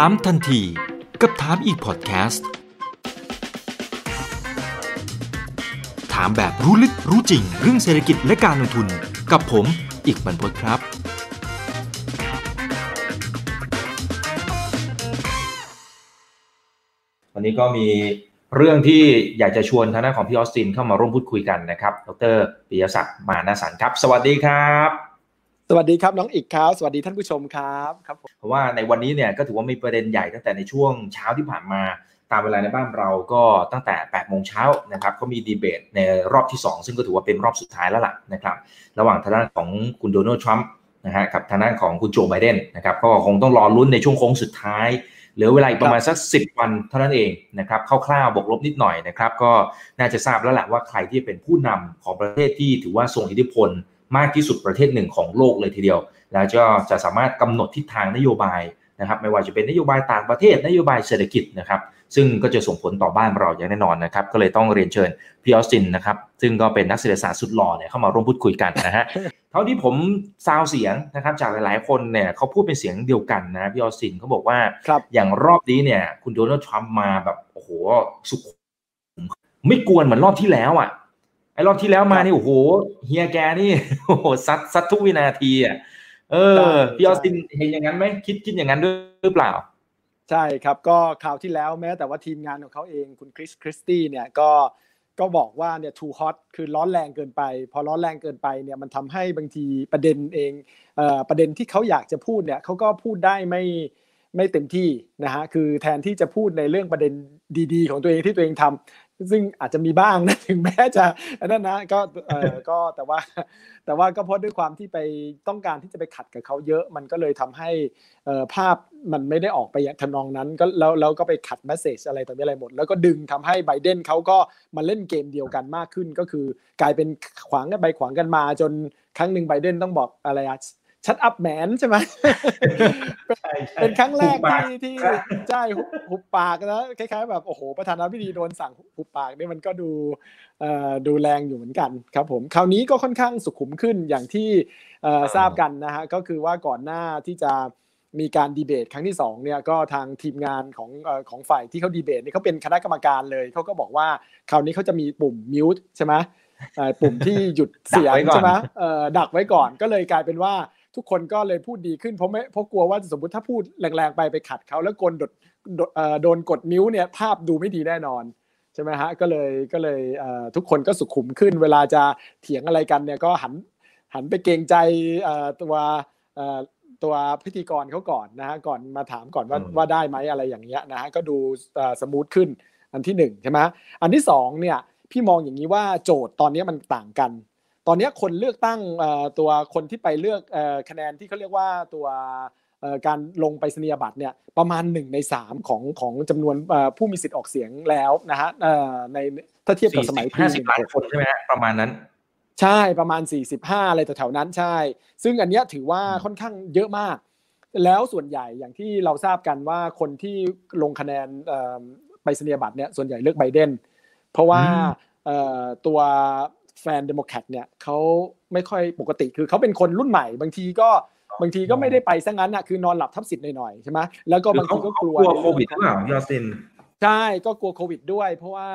ถามทันทีกับถามอีกพอดแคสต์ถามแบบรู้ลึกรู้จริงเรื่องเศรษฐกิจและการลงทุนกับผมอีกบรรพตครับวันนี้ก็มีเรื่องที่อยากจะชวนทางด้านของพี่ออสตินเข้ามาร่วมพูดคุยกันนะครับดร.ปิยศักดิ์ มานะสันต์ครับสวัสดีครับสวัสดีครับน้องอิกครับสวัสดีท่านผู้ชมครับครับเพราะว่าในวันนี้เนี่ยก็ถือว่ามีประเด็นใหญ่ตั้งแต่ในช่วงเช้าที่ผ่านมาตามเวลาในบ้านเราก็ตั้งแต่ 8:00 น.นะครับก็มีดีเบตในรอบที่2ซึ่งก็ถือว่าเป็นรอบสุดท้ายแล้วล่ะนะครับระหว่างทางด้านของคุณโดนัลด์ทรัมป์นะฮะกับทางด้านของคุณโจไบเดนนะครับก็คงต้องรอลุ้นในช่วงโค้งสุดท้ายเหลือเวลาอีกประมาณสัก10วันเท่านั้นเองนะครับคร่าวๆบวกลบนิดหน่อยนะครับก็น่าจะทราบแล้วล่ะว่าใครที่เป็นผู้นำของประเทศที่ถือว่าทรงอิทธิพลมากที่สุดประเทศหนึ่งของโลกเลยทีเดียวแล้วก็จะสามารถกำหนดทิศทางนโยบายนะครับไม่ว่าจะเป็นนโยบายต่างประเทศนโยบายเศรษฐกิจนะครับซึ่งก็จะส่งผลต่อบ้านเราอย่างแน่นอนนะครับก็เลยต้องเรียนเชิญพี่ออสตินนะครับซึ่งก็เป็นนักเศรษฐศาสตร์สุดหล่อเนี่ยเข้ามาร่วมพูดคุยกันนะฮะเท่าที่ผมซาวเสียงนะครับจากหลายๆคนเนี่ยเขาพูดเป็นเสียงเดียวกันนะพี่ออสตินเขาบอกว่าอย่างรอบนี้เนี่ยคุณโดนัลด์ทรัมป์มาแบบโอ้โหสุขุมไม่กวนเหมือนรอบที่แล้วอ่ะไอ้รอบที่แล้วมานี่โอ้โหเฮียแกนี่โอ้โหซัดทุกวินาทีอ่ะพี่ออสตินเห็นอย่างนั้นไหมคิดอย่างนั้นด้วยหรือเปล่าใช่ครับก็คราวที่แล้วแม้แต่ว่าทีมงานของเขาเองคุณคริสตี้เนี่ยก็บอกว่าเนี่ยทูฮอตคือร้อนแรงเกินไปพอร้อนแรงเกินไปเนี่ยมันทำให้บางทีประเด็นเองประเด็นที่เขาอยากจะพูดเนี่ยเขาก็พูดได้ไม่เต็มที่นะฮะคือแทนที่จะพูดในเรื่องประเด็นดีๆของตัวเองที่ตัวเองทำซึ่งอาจจะมีบ้างนะถึงแม้จะนั่นนะก็แต่ว่าก็เพราะด้วยความที่ไปต้องการที่จะไปขัดกับเขาเยอะมันก็เลยทำให้ภาพมันไม่ได้ออกไปอย่างทำนองนั้นก็แล้วก็ไปขัดเมสเสจอะไรต่ออะไรหมดแล้วก็ดึงทำให้ไบเดนเขาก็มาเล่นเกมเดียวกันมากขึ้นก็คือกลายเป็นขวางกันไปขวางกันมาจนครั้งหนึ่งไบเดนต้องบอกอะไรอะชัดอัพแมนใช่ไหมเป็นครั้งแรกที่ใช่หุบปากนะคล้ายๆแบบโอ้โหประธานาธิบดีโดนสั่งหุบปากนี่มันก็ดูแรงอยู่เหมือนกันครับผมคราวนี้ก็ค่อนข้างสุขุมขึ้นอย่างที่ทราบกันนะฮะก็คือว่าก่อนหน้าที่จะมีการดีเบตครั้งที่2เนี่ยก็ทางทีมงานของฝ่ายที่เขาดีเบตเนี่ยเขาเป็นคณะกรรมการเลยเขาก็บอกว่าคราวนี้เขาจะมีปุ่มมิวต์ใช่ไหมปุ่มที่หยุดเสียงใช่ไหมดักไว้ก่อนก็เลยกลายเป็นว่าทุกคนก็เลยพูดดีขึ้นเพราะกลัวว่าสมมุติถ้าพูดแรงๆไปขัดเขาแล้วคนโดนกดมิ้วเนี่ยภาพดูไม่ดีแน่นอนใช่ไหมฮะก็เลยทุกคนก็สุขุมขึ้นเวลาจะเถียงอะไรกันเนี่ยก็หันไปเกรงใจตัวพิธีกรเขาก่อนนะฮะก่อนมาถามก่อนว่าได้ไหมอะไรอย่างเงี้ยนะฮะก็ดูสมูทขึ้นอันที่หนึ่งใช่ไหมอันที่สองเนี่ยพี่มองอย่างนี้ว่าโจทย์ตอนนี้มันต่างกันตอนนี้คนเลือกตั้งตัวคนที่ไปเลือกคะแนนที่เขาเรียกว่าตัวการลงไปสนียบัตรเนี่ยประมาณ1ใน3ของจำนวนผู้มีสิทธิ์ออกเสียงแล้วนะฮะในถ้าเทียบกับสมัยปี50ล้านคนใช่ไหมฮะประมาณนั้นใช่ประมาณ45อะไรแถวๆนั้นใช่ซึ่งอันเนี้ยถือว่าค่อนข้างเยอะมากแล้วส่วนใหญ่อย่างที่เราทราบกันว่าคนที่ลงคะแนนไปสนียบัตรเนี่ยส่วนใหญ่เลือกไบเดนเพราะว่าตัวแฟนเดโมแครตเนี่ยเขาไม่ค่อยปกติคือเขาเป็นคนรุ่นใหม่บางทีก็ไม่ได้ไปซะงั้นน่ะคือนอนหลับทับสิทธิ์หน่อยๆใช่ไหมแล้วก็บางทีก็กลัวโควิดหรือเปล่าพี่ออสตินใช่ก็กลัวโควิดด้วยเพราะว่า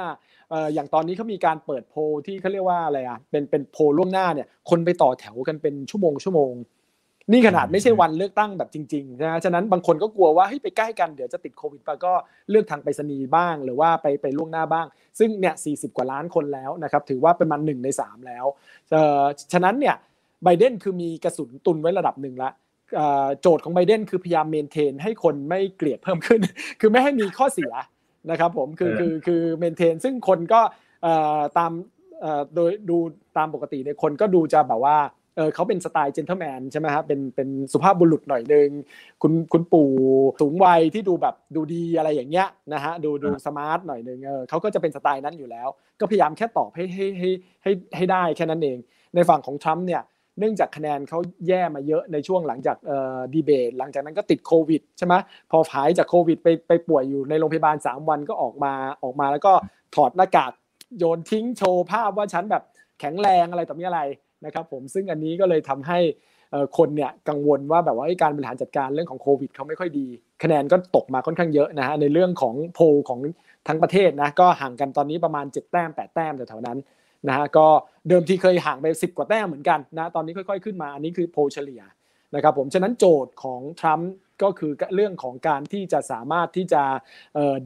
อย่างตอนนี้เขามีการเปิดโพลที่เขาเรียกว่าอะไรอ่ะเป็นโพลล่วงหน้าเนี่ยคนไปต่อแถวกันเป็นชั่วโมงนี่ขนาดไม่ใช่วันเลือกตั้งแบบจริงๆนะฉะนั้นบางคนก็กลัวว่าเฮ้ยไปใกล้กันเดี๋ยวจะติดโควิดป่ะก็เลือกทางไปรษณีย์บ้างหรือว่าไปล่วงหน้าบ้างซึ่งเนี่ย40กว่าล้านคนแล้วนะครับถือว่าเป็นมัน1ใน3แล้วฉะนั้นเนี่ยไบเดนคือมีกระสุนตุนไว้ระดับหนึ่งละโจทย์ของไบเดนคือพยายามเมนเทนให้คนไม่เกลียดเพิ่มขึ้นคือไม่ให้มีข้อเสียนะครับผมคือเมนเทนซึ่งคนก็ตามโดยดูตามปกติเนี่ยคนก็ดูจะแบบว่าเขาเป็นสไตล์เจนเทิลแมนใช่ไหมฮะเป็นสุภาพบุรุษหน่อยนึงคุณปู่สูงวัยที่ดูแบบดูดีอะไรอย่างเงี้ยนะฮะดูสมาร์ทหน่อยนึงเขาก็จะเป็นสไตล์นั้นอยู่แล้วก็พยายามแค่ตอบให้ได้แค่นั้นเองในฝั่งของทรัมป์เนี่ยเนื่องจากคะแนนเขาแย่มาเยอะในช่วงหลังจากดีเบตหลังจากนั้นก็ติดโควิดใช่ไหมพอหายจากโควิดไปป่วยอยู่ในโรงพยาบาล3วันก็ออกมาแล้วก็ถอดหน้ากากโยนทิ้งโชว์ภาพว่าฉันแบบแข็งแรงอะไรต่อมีอะไรนะครับผมซึ่งอันนี้ก็เลยทำให้คนเนี่ยกังวลว่าแบบว่าการบริหารจัดการเรื่องของโควิดเขาไม่ค่อยดี คะแนนก็ตกมาค่อนข้างเยอะนะฮะในเรื่องของโพลของทั้งประเทศนะก็ห่างกันตอนนี้ประมาณ7แต้ม8แต้มแถวๆนั้นนะฮะก็เดิมทีเคยห่างไป10กว่าแต้มเหมือนกันนะตอนนี้ค่อยๆขึ้นมาอันนี้คือโพลเฉลี่ยนะครับผมฉะนั้นโจทย์ของทรัมป์ก็คือเรื่องของการที่จะสามารถที่จะ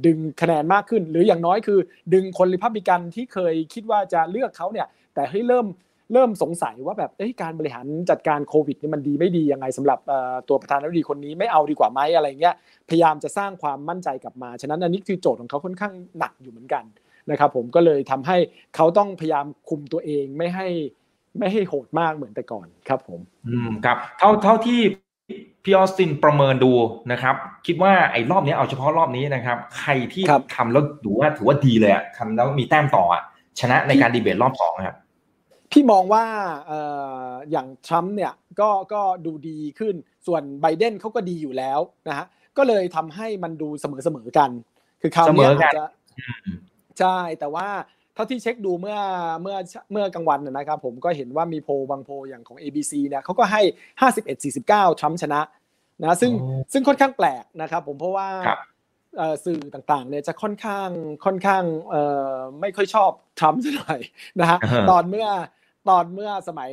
ดึงคะแนนมากขึ้นหรืออย่างน้อยคือดึงคนริพับลิกันที่เคยคิดว่าจะเลือกเขาเนี่ยแต่ให้เริ่มสงสัยว่าแบบการบริหารจัดการโควิดนี่มันดีไม่ดียังไงสำหรับตัวประธานาธิบดีคนนี้ไม่เอาดีกว่าไหมอะไรเงี้ยพยายามจะสร้างความมั่นใจกลับมาฉะนั้นอันนี้คือโจทย์ของเขาค่อนข้างหนักอยู่เหมือนกันนะครับผมก็เลยทำให้เขาต้องพยายามคุมตัวเองไม่ให้โหดมากเหมือนแต่ก่อนครับผมครับเท่าที่พี่ออสตินประเมินดูนะครับคิดว่าไอ้รอบนี้เอาเฉพาะรอบนี้นะครับใครที่ทำแล้วถือว่าดีเลยทำแล้วมีแต้มต่อชนะในการดีเบตรอบสองครับพี่มองว่าอย่างทรัมป์เนี่ยก็ดูดีขึ้นส่วนไบเดนเขาก็ดีอยู่แล้วนะฮะก็เลยทำให้มันดูเสมอกันคือคราวนี้อาจจะใช่แต่ว่าเท่าที่เช็คดูเมื่อกลางวันนะครับผมก็เห็นว่ามีโพลบางโพลอย่างของ ABC เนี่ยเขาก็ให้51-49ทรัมป์ชนะนะซึ่งค่อนข้างแปลกนะครับผมเพราะว่าสื่อต่างๆเนี่ยจะค่อนข้างไม่ค่อยชอบทรัมป์ซะหน่อยนะฮะตอนเมื่อสมัย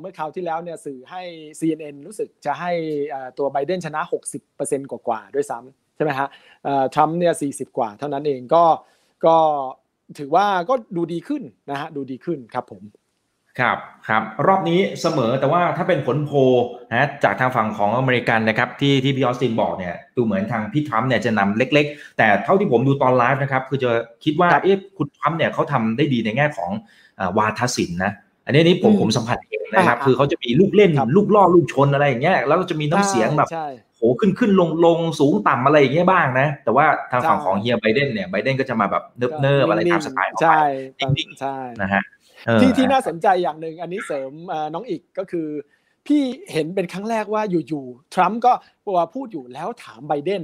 เมื่อคราวที่แล้วเนี่ยสื่อให้ CNN รู้สึกจะให้ตัวไบเดนชนะ 60% กว่าๆด้วยซ้ำใช่ไหมฮะทรัมป์เนี่ย40กว่าเท่านั้นเองก็ถือว่าก็ดูดีขึ้นนะฮะดูดีขึ้นครับผมครับรอบนี้เสมอแต่ว่าถ้าเป็นผลโพลนะจากทางฝั่งของอเมริกันนะครับที่พี่ออสตินบอกเนี่ยดูเหมือนทางพี่ทรัมป์เนี่ยจะนำเล็กๆแต่เท่าที่ผมดูตอนไลฟ์นะครับคือจะคิดว่าคุณทรัมป์เนี่ยเขาทำได้ดีในแง่ของวาทศิลป์นะอันนี้ผมสัมผัสเองนะครับคือเขาจะมีลูกเล่นลูกล่อลูกชนอะไรอย่างเงี้ยแล้วก็จะมีน้ำเสียงแบบโหขึ้นลงสูงต่ำอะไรอย่างเงี้ยบ้างนะแต่ว่าทางฝั่งของเฮียไบเดนเนี่ยไบเดนก็จะมาแบบเนิบๆอะไรตามสไตล์ของเขานิ่งๆนะฮะที่น่าสนใจอย่างหนึ่งอันนี้เสริมน้องอีกก็คือพี่เห็นเป็นครั้งแรกว่าอยู่ๆทรัมป์ก็พูดอยู่แล้วถามไบเดน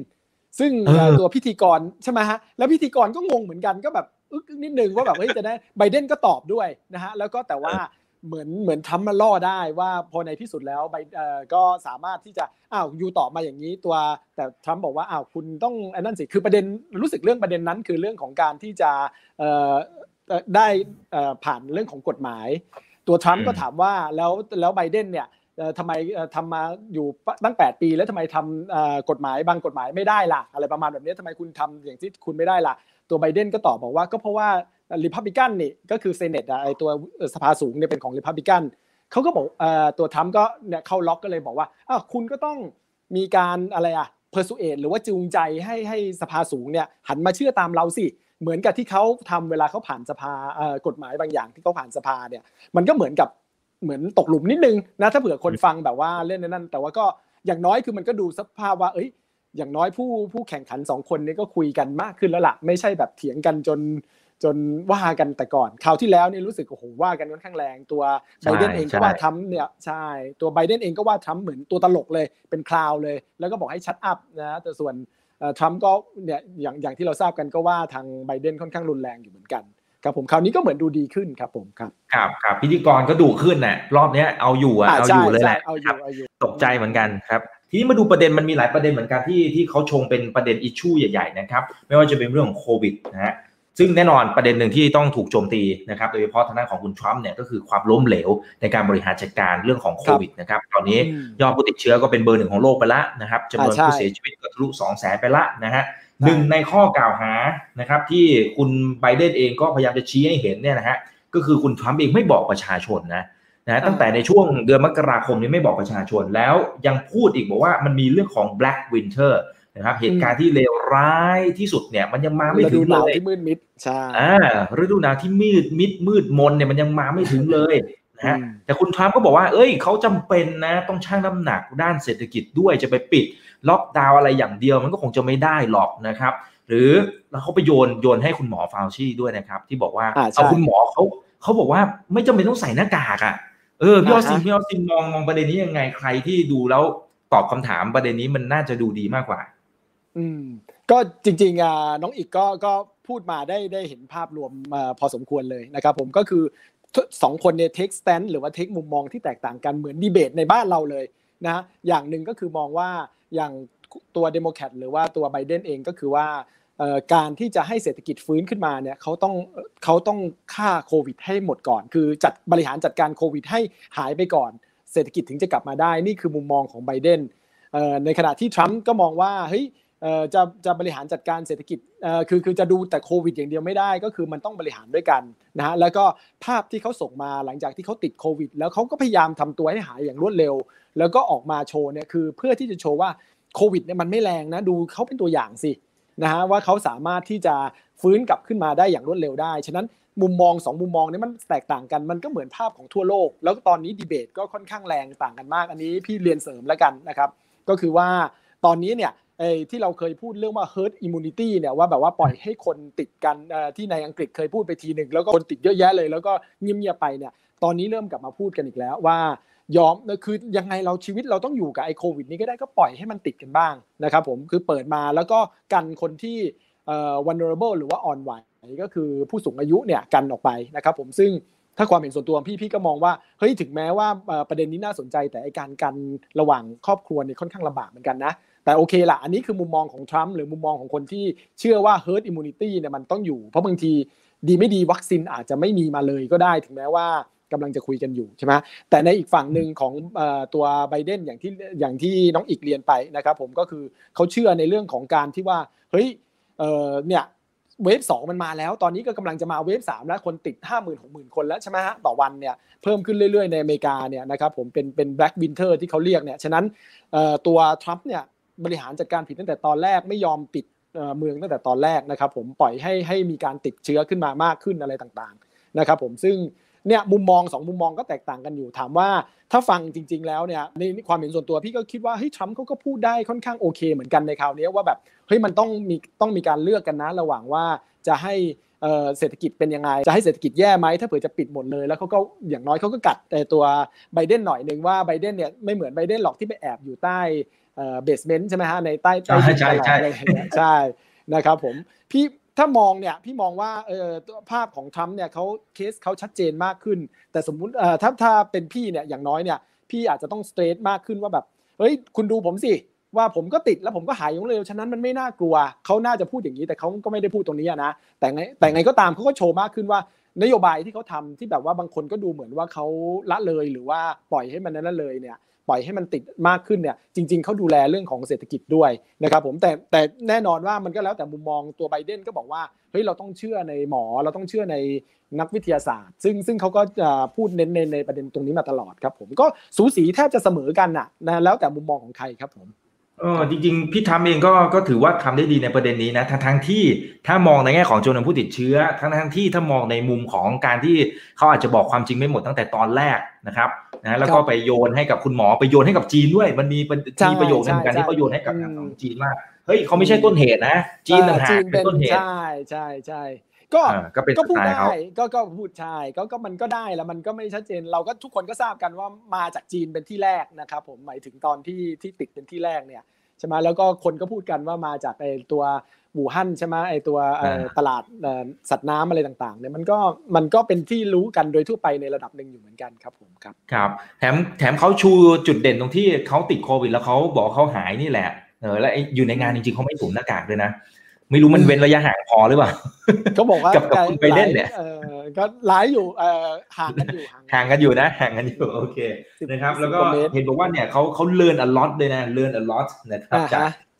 ซึ่งตัวพิธีกรใช่ไหมฮะแล้วพิธีกรก็งงเหมือนกันก็แบบอึ๊กนิดนึงว่าแบบจะได้ไบเดนก็ตอบด้วยนะฮะแล้วก็แต่ว่าเหมือนทรัมป์มาล่อได้ว่าพอในที่สุดแล้วก็สามารถที่จะอยู่ตอบมาอย่างนี้ตัวแต่ทรัมป์บอกว่าคุณต้องอันนั้นสิคือประเด็นรู้สึกเรื่องประเด็นนั้นคือเรื่องของการที่จะได้ผ่านเรื่องของกฎหมายตัวทรัมป์ก็ถามว่าแล้วไบเดนเนี่ยทำไมทำมาอยู่ตั้ง8ปีแล้วทำไมทำกฎหมายบางกฎหมายไม่ได้ล่ะอะไรประมาณแบบนี้ทำไมคุณทำอย่างที่คุณไม่ได้ล่ะตัวไบเดนก็ตอบบอกว่าก็เพราะว่าริพับลิกันนี่ก็คือเซเนตไอตัวสภาสูงเนี่ยเป็นของริพับลิกันเขาก็บอกตัวทรัมป์ก็เนี่ยเข้าล็อกก็เลยบอกว่าคุณก็ต้องมีการอะไรpersuade หรือว่าจูงใจให้สภาสูงเนี่ยหันมาเชื่อตามเราสิเหมือนกับที่เขาทำเวลาเขาผ่านสภากฎหมายบางอย่างที่เขาผ่านสภาเนี่ยมันก็เหมือนตกหลุมนิดนึงนะถ้าเผื่อคนฟังแบบว่าเล่นนั่นแต่ว่าก็อย่างน้อยคือมันก็ดูสภาพว่าอย่างน้อยผู้แข่งขัน2คนนี้ก็คุยกันมากขึ้นแล้วล่ะไม่ใช่แบบเถียงกันจนว่ากันแต่ก่อนคราวที่แล้วนี่รู้สึกโหว่ากันค่อนข้างแรงตัวไบเดนเองก็ว่าทรัมป์เนี่ยใช่ตัวไบเดนเองก็ว่าทรัมป์เหมือนตัวตลกเลยเป็นคลาวเลยแล้วก็บอกให้ชัตอัพนะแต่ส่วนทรัมป์ก็เนี่ยอย่างที่เราทราบกันก็ว่าทางไบเดนค่อนข้างรุนแรงอยู่เหมือนกันครับผมคราวนี้ก็เหมือนดูดีขึ้นครับผมครับพิธีกรก็ดูขึ้นน่ะรอบเนี้ยเอาอยู่เลยแหละตกใจเหมือนกันครับทีนี้มาดูประเด็นมันมีหลายประเด็นเหมือนกันที่เขาชงเป็นประเด็นอิชชูใหญ่ๆนะครับไม่ว่าจะเป็นเรื่องของโควิดนะฮะซึ่งแน่นอนประเด็นหนึ่งที่ต้องถูกโจมตีนะครับโดยเฉพาะทางด้านของคุณทรัมป์เนี่ยก็คือความล้มเหลวในการบริหารจัดการเรื่องของโควิดนะครับตอนนี้ยอดผู้ติดเชื้อก็เป็นเบอร์หนึ่งของโลกไปละนะครับจำนวนผู้เสียชีวิตก็ทะลุ200,000ไปละนะฮะหนึ่งในข้อกล่าวหานะครับที่คุณไบเดนเองก็พยายามจะชี้ให้เห็นเนี่ยนะฮะก็คือคุณทรัมป์เองไม่บอกประชาชนนะตั้งแต่ในช่วงเดือนมกราคมนี้ไม่บอกประชาชนแล้วยังพูดอีกบอกว่ามันมีเรื่องของ Black Winterนะครับเหตุการณ์ที่เลวร้ายที่สุดเนี่ยมันยังมาไม่ถึงเลยฤดูหนาวที่มืดมิดใช่ฤดูหนาวที่มืดมนเนี่ยมันยังมาไม่ถึงเลยนะฮะแต่คุณทรัมป์ก็บอกว่าเขาจำเป็นนะต้องชั่งน้ำหนักด้านเศรษฐกิจด้วยจะไปปิดล็อกดาวน์อะไรอย่างเดียวมันก็คงจะไม่ได้หรอกนะครับหรือแล้วเขาไปโยนให้คุณหมอฟาวชี่ด้วยนะครับที่บอกว่าเอาคุณหมอเขาบอกว่าไม่จำเป็นต้องใส่หน้ากากอ่ะพี่ออสตินมองประเด็นนี้ยังไงใครที่ดูแล้วตอบคำถามประเด็นนี้มันน่าจะดูดีมากกว่าก็จริงๆน้องอีกก็พูดมาได้เห็นภาพรวมพอสมควรเลยนะครับผมก็คือ2คนเนี่ยเทคสแตนด์หรือว่าเทคมุมมองที่แตกต่างกันเหมือนดีเบตในบ้านเราเลย นะฮะอย่างหนึ่งก็คือมองว่าอย่างตัวเดโมแครตหรือว่าตัวไบเดนเองก็คือว่าการที่จะให้เศรษฐกิจฟื้นขึ้นมาเนี่ยเขาต้องฆ่าโควิดให้หมดก่อนคือจัดบริหารจัดการโควิดให้หายไปก่อนเศรษฐกิจถึงจะกลับมาได้นี่คือมุมมองของไบเดนในขณะที่ทรัมป์ก็มองว่าเฮ้ยจะบริหารจัดการเศรษฐกิจคือจะดูแต่โควิดอย่างเดียวไม่ได้ก็คือมันต้องบริหารด้วยกันนะฮะแล้วก็ภาพที่เขาส่งมาหลังจากที่เขาติดโควิดแล้วเขาก็พยายามทำตัวให้หายอย่างรวดเร็วแล้วก็ออกมาโชว์เนี่ยคือเพื่อที่จะโชว์ว่าโควิดเนี่ยมันไม่แรงนะดูเขาเป็นตัวอย่างสินะฮะว่าเขาสามารถที่จะฟื้นกลับขึ้นมาได้อย่างรวดเร็วได้ฉะนั้นมุมมองสองมุมมองเนี่ยมันแตกต่างกันมันก็เหมือนภาพของทั่วโลกแล้วตอนนี้ดีเบตก็ค่อนข้างแรงต่างกันมากอันนี้พี่เรียนเสริมแล้วกันนะครับก็คือว่าตอนนี้เนี่ยที่เราเคยพูดเรื่องว่า herd immunity เนี่ยว่าแบบว่าปล่อยให้คนติดกันที่ในอังกฤษเคยพูดไปทีหนึ่งแล้วก็คนติดเยอะแยะเลยแล้วก็เงียบๆไปเนี่ยตอนนี้เริ่มกลับมาพูดกันอีกแล้วว่ายอมคือยังไงเราชีวิตเราต้องอยู่กับไอ้โควิดนี้ก็ได้ก็ปล่อยให้มันติดกันบ้างนะครับผมคือเปิดมาแล้วก็กันคนที่vulnerable หรือว่าอ่อนไหวก็คือผู้สูงอายุเนี่ยกันออกไปนะครับผมซึ่งถ้าความเห็นส่วนตัวพี่ก็มองว่าเฮ้ยถึงแม้ว่าประเด็นนี้น่าสนใจแต่ไอ้การกันระหว่างครอบครัวเนี่ยค่อนข้างลำบากเหมือนกันนะแต่โอเคละอันนี้คือมุมมองของทรัมป์หรือมุมมองของคนที่เชื่อว่า herd immunity เนี่ยมันต้องอยู่เพราะบางทีดีไม่ดีวัคซีนอาจจะไม่มีมาเลยก็ได้ถึงแม้ว่ากำลังจะคุยกันอยู่ใช่ไหมแต่ในอีกฝั่งหนึ่งของตัวไบเดนอย่างที่น้องอิกเรียนไปนะครับผมก็คือเขาเชื่อในเรื่องของการที่ว่าเฮ้ยเนี่ยเวฟ2มันมาแล้วตอนนี้ก็กำลังจะมาเวฟ3แล้วคนติด 50,000 60,000 คนแล้วใช่ไหมฮะต่อวันเนี่ยเพิ่มขึ้นเรื่อยๆในอเมริกาเนี่ยนะครับผมเป็น Black Winter ที่เขาเรียกเนี่ยฉะนั้นตัวทรัมป์เนี่ยบริหารจัดการผิดตั้งแต่ตอนแรกไม่ยอมปิดเมืองตั้งแต่ตอนแรกนะครับผมปล่อยให้มีการติดเชื้อขึ้นมามากขึ้นอะไรต่างๆนะครับผมซึ่งเนี่ยมุมมอง2มุมมองก็แตกต่างกันอยู่ถามว่าถ้าฟังจริงๆแล้วเนี่ยในความเห็นส่วนตัวพี่ก็คิดว่าเฮ้ยทรัมป์เขาก็พูดได้ค่อนข้างโอเคเหมือนกันในคราวนี้ว่าแบบเฮ้ยมันต้องมีการเลือกกันนะระหว่างว่าจะให้เศรษฐกิจเป็นยังไงจะให้เศรษฐกิจแย่ไหมถ้าเผื่อจะปิดหมดเลยแล้วเขาก็อย่างน้อยเขาก็กัดแต่ตัวไบเดนหน่อยนึงว่าไบเดนเนี่ยไม่เหมือนไบเดนหรอกที่ไปแอบอยู่ใต้เบสเมนต์ใช่ไหมฮะในใต้ใช่นะครับผมพี่ถ้ามองเนี่ยพี่มองว่าภาพของทรัมป์เนี่ยเขาเคสเขาชัดเจนมากขึ้นแต่สมมุติถ้าเป็นพี่เนี่ยอย่างน้อยเนี่ยพี่อาจจะต้องสเตรทมากขึ้นว่าแบบเฮ้ยคุณดูผมสิว่าผมก็ติดแล้วผมก็หายอย่างเร็วฉะนั้นมันไม่น่ากลัวเขาน่าจะพูดอย่างนี้แต่เขาก็ไม่ได้พูดตรงนี้นะแต่ไงก็ตามเขาก็โชว์มากขึ้นว่านโยบายที่เขาทำที่แบบว่าบางคนก็ดูเหมือนว่าเขาละเลยหรือว่าปล่อยให้มันนั้นละเลยเนี่ยปล่อยให้มันติดมากขึ้นเนี่ยจริงๆเขาดูแลเรื่องของเศรษฐกิจด้วยนะครับผมแต่แน่นอนว่ามันก็แล้วแต่มุมมองตัวไบเดนก็บอกว่าเฮ้ยเราต้องเชื่อในหมอเราต้องเชื่อในนักวิทยาศาสตร์ซึ่งเขาก็พูดเน้นในประเด็นตรงนี้มาตลอดครับผมก็สูสีแทบจะเสมอกันนะแล้วแต่มุมมองของใครครับผมจริงๆพี่ทำเองก็ถือว่าทำได้ดีในประเด็นนี้นะทั้งที่ถ้ามองในแง่ของจำนวนผู้ติดเชื้อทั้งที่ถ้ามองในมุมของการที่เขาอาจจะบอกความจริงไม่หมดตั้งแต่ตอนแรกนะครับนะแล้วก็ไปโยนให้กับคุณหมอไปโยนให้กับจีนด้วยมันมีประโยคนึงกันที่เขาโยนให้กับทางของจีนว่าเฮ้ยเขาไม่ใช่ต้นเหตุนะจีนต่างหากเป็นต้นเหตุใช่ก็พูดได้ก็พูดใช่ก็มันก็ได้แล้วมันก็ไม่ชัดเจนเราก็ทุกคนก็ทราบกันว่ามาจากจีนเป็นที่แรกนะครับผมหมายถึงตอนที่ติดเป็นที่แรกเนี่ยใช่ไหมแล้วก็คนก็พูดกันว่ามาจากไอ้ตัวอู่ฮั่นใช่ไหมไอ้ตัวตลาดสัตว์น้ำอะไรต่างๆเนี่ยมันก็เป็นที่รู้กันโดยทั่วไปในระดับหนึ่งอยู่เหมือนกันครับผมครับแถมเขาชูจุดเด่นตรงที่เขาติดโควิดแล้วเขาบอกเขาหายนี่แหละและอยู่ในงานจริงๆเขาไม่สวมหน้ากากเลยนะไม่รู้มันเว้นระยะห่างพอหรือเปล่าเขาบอกว่ากับคุณไบเดนเนี่ยก็หลายอยู่ห่างกันอยู่นะห่างกันอยู่โอเคนะครับแล้วก็เห็นบอกว่าเนี่ยเขาlearn a lot เลยนะlearn a lot นะครับ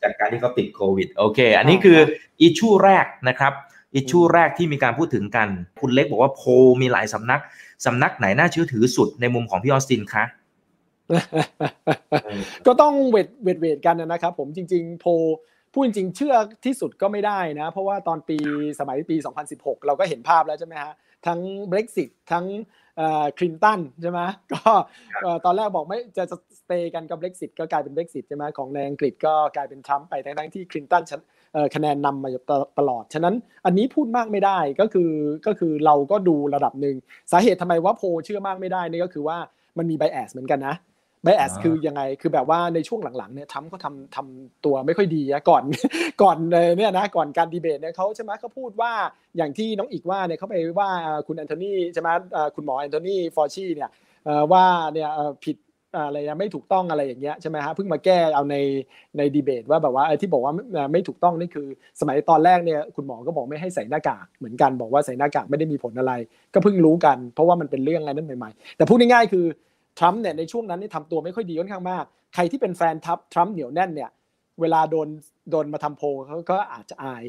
จากการที่เขาติดโควิดโอเคอันนี้คืออิชชูแรกนะครับอิชชูแรกที่มีการพูดถึงกันคุณเล็กบอกว่าโพลมีหลายสำนักไหนน่าเชื่อถือสุดในมุมของพี่ออสตินคะก็ต้องเวทกันนะครับผมจริงๆโพลพูดจริงเชื่อที่สุดก็ไม่ได้นะเพราะว่าตอนสมัยปี2016เราก็เห็นภาพแล้วใช่ไหมฮะทั้ง Brexit ทั้งClinton ใช่ไหมก็ตอนแรกบอกไม่จะ stay กันกับ Brexit ก็กลายเป็น Brexit ใช่ไหมของในอังกฤษก็กลายเป็น Trump ไปทั้งที่ Clinton คะแนนนำมาตลอดฉะนั้นอันนี้พูดมากไม่ได้ก็คือเราก็ดูระดับหนึ่งสาเหตุทำไมว่าโพเชื่อมากไม่ได้นี่ก็คือว่ามันมี bias เหมือนกันนะbias คือยังไงคือแบบว่าในช่วงหลังๆเนี่ยทรัมป์เขาทำตัวไม่ค่อยดีนะก่อนเนี่ยนะก่อนการดีเบตเนี่ยเขาใช่ไหมเขาพูดว่าอย่างที่น้องอีกว่าเนี่ยเขาไปว่าคุณแอนโทนีใช่ไหมคุณหมอแอนโทนีฟอร์ชีเนี่ยว่าเนี่ยผิด อะไรนะไม่ถูกต้องอะไรอย่างเงี้ยใช่ไหมฮะเพิ่งมาแก้เอาในดีเบตว่าแบบว่าไอ้ที่บอกว่าไม่ถูกต้องนี่คือสมัยตอนแรกเนี่ยคุณหมอก็บอกไม่ให้ใส่หน้ากากเหมือนกันบอกว่าใส่หน้ากากไม่ได้มีผลอะไรก็เพิ่งรู้กันเพราะว่ามันเป็นเรื่องอะไรนั่นใหม่ๆแต่พูดง่ายๆคือทรัมป์เนี่ยในช่วงนั้นนี่ทำตัวไม่ค่อยดีค่อนข้างมากใครที่เป็นแฟนทัพทรัมป์เหนียวแน่นเนี่ยเวลาโดนมาทำโพลเขาก็อาจจะอาย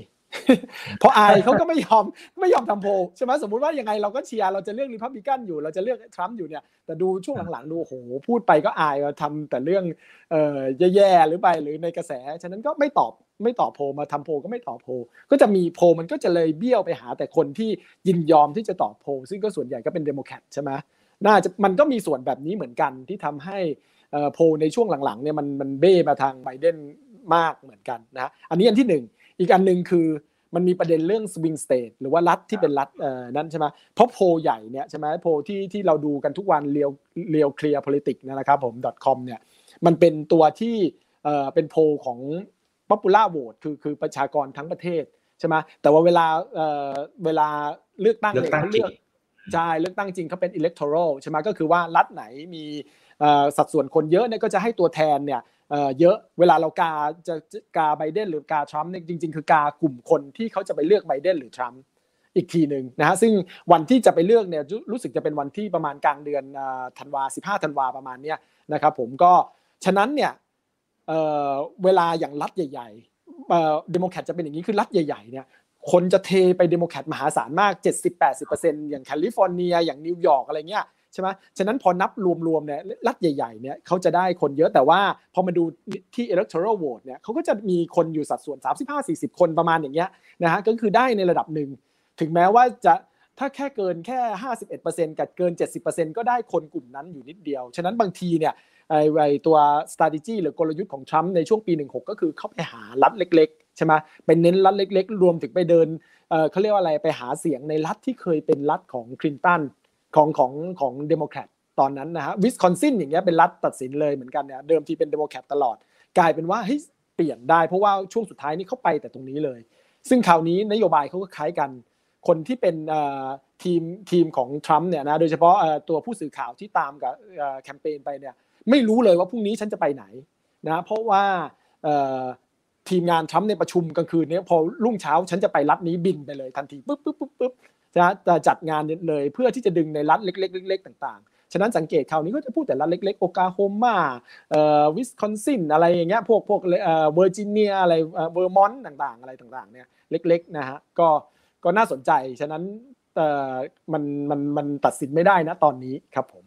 พออายเขาก็ไม่ยอมทำโพลใช่ไหมสมมุติว่ายังไงเราก็เชียร์เราจะเลือกรีพับลิกันอยู่เราจะเลือกทรัมป์อยู่เนี่ยแต่ดูช่วงหลังๆดูโอ้โหพูดไปก็อายเราทำแต่เรื่องแย่ๆหรือไปหรือในกระแสฉะนั้นก็ไม่ตอบโพลมาทำโพลก็ไม่ตอบโพลก็จะมีโพลมันก็จะเลยเบี้ยวไปหาแต่คนที่ยินยอมที่จะตอบโพลซึ่งก็ส่วนใหญ่ก็เป็นเดโมแครตใช่ไหมน่าจะมันก็มีส่วนแบบนี้เหมือนกันที่ทำให้โพลในช่วงหลังๆเนี่ยมันเบ้มาทางไบเดนมากเหมือนกันนะอันนี้อันที่หนึ่งอีกอันหนึ่งคือมันมีประเด็นเรื่องสวิงสเตทหรือว่ารัฐที่เป็นรัฐนั้นใช่ไหมเพราะโพลใหญ่เนี่ยใช่ไหมโพลที่เราดูกันทุกวันเรียวเคลียร์ politics นะครับผม .com เนี่ยมันเป็นตัวที่เป็นโพลของ popular vote คือประชากรทั้งประเทศใช่ไหมแต่ว่าเวลาเลือกตั้งเนี่ยเขาเลือกใช่เลือกตั้งจริงเขาเป็น electoral ใช่ไหมก็คือว่ารัฐไหนมีสัดส่วนคนเยอะเนี่ยก็จะให้ตัวแทนเนี่ยเยอะเวลาเรากาจะกาไบเดนหรือกาทรัมป์เนี่ยจริงๆคือกากลุ่มคนที่เขาจะไปเลือกไบเดนหรือทรัมป์อีกทีนึงนะฮะซึ่งวันที่จะไปเลือกเนี่ยรู้สึกจะเป็นวันที่ประมาณกลางเดือนธันวา15ธันวาประมาณเนี้ยนะครับผมก็ฉะนั้นเนี่ยเวลาอย่างรัฐใหญ่ๆเดโมแครตจะเป็นอย่างนี้คือรัฐใหญ่ๆเนี่ยคนจะเทไปเดโมแครตมหาศาลมาก 70-80% อย่างแคลิฟอร์เนียอย่างนิวยอร์กอะไรเงี้ยใช่ไหมฉะนั้นพอนับรวมๆเนี่ยรัฐใหญ่ๆเนี่ยเขาจะได้คนเยอะแต่ว่าพอมาดูที่ electoral vote เนี่ยเขาก็จะมีคนอยู่สัดส่วน 35-40 คนประมาณอย่างเงี้ยนะฮะก็คือได้ในระดับหนึ่งถึงแม้ว่าจะถ้าแค่เกินแค่ 51% กับเกิน 70% ก็ได้คนกลุ่มนั้นอยู่นิดเดียวฉะนั้นบางทีเนี่ยไอตัว strategy หรือกลยุทธ์ของทรัมป์ในช่วงปี16ก็คือเข้าไปหารัฐเล็กๆใช่ไหมไปเน้นรัฐเล็กๆรวมถึงไปเดินเขาเรียกว่าอะไรไปหาเสียงในรัฐที่เคยเป็นรัฐของคลินตันของเดโมแครตตอนนั้นนะฮะวิสคอนซินอย่างเงี้ยเป็นรัฐตัดสินเลยเหมือนกันเนี่ยเดิมทีเป็นเดโมแครตตลอดกลายเป็นว่าเฮ้ยเปลี่ยนได้เพราะว่าช่วงสุดท้ายนี่เข้าไปแต่ตรงนี้เลยซึ่งคราวนี้นโยบายเขาก็คล้ายกันคนที่เป็นทีมของทรัมป์เนี่ยนะโดยเฉพาะตัวผู้สื่อข่าวที่ตามกับแคมเปญไปเนี่ยไม่รู้เลยว่าพรุ่งนี้ฉันจะไปไหนนะเพราะว่าทีมงานทรัมป์ในประชุมกลางคืนเนี่ยพอรุ่งเช้าฉันจะไปรัฐนี้บินไปเลยทันทีปึ๊บจะจัดงานเลยเพื่อที่จะดึงในรัฐเล็กๆต่างๆฉะนั้นสังเกตคราวนี้ก็จะพูดแต่รัฐเล็กๆโอคลาโฮมาวิสคอนซินอะไรอย่างเงี้ยพวกเวอร์จิเนียอะไรเวอร์มอนต์ต่างๆอะไรต่างๆเนี่ยเล็กๆนะฮะก็น่าสนใจฉะนั้นมันตัดสินไม่ได้นะตอนนี้ครับผม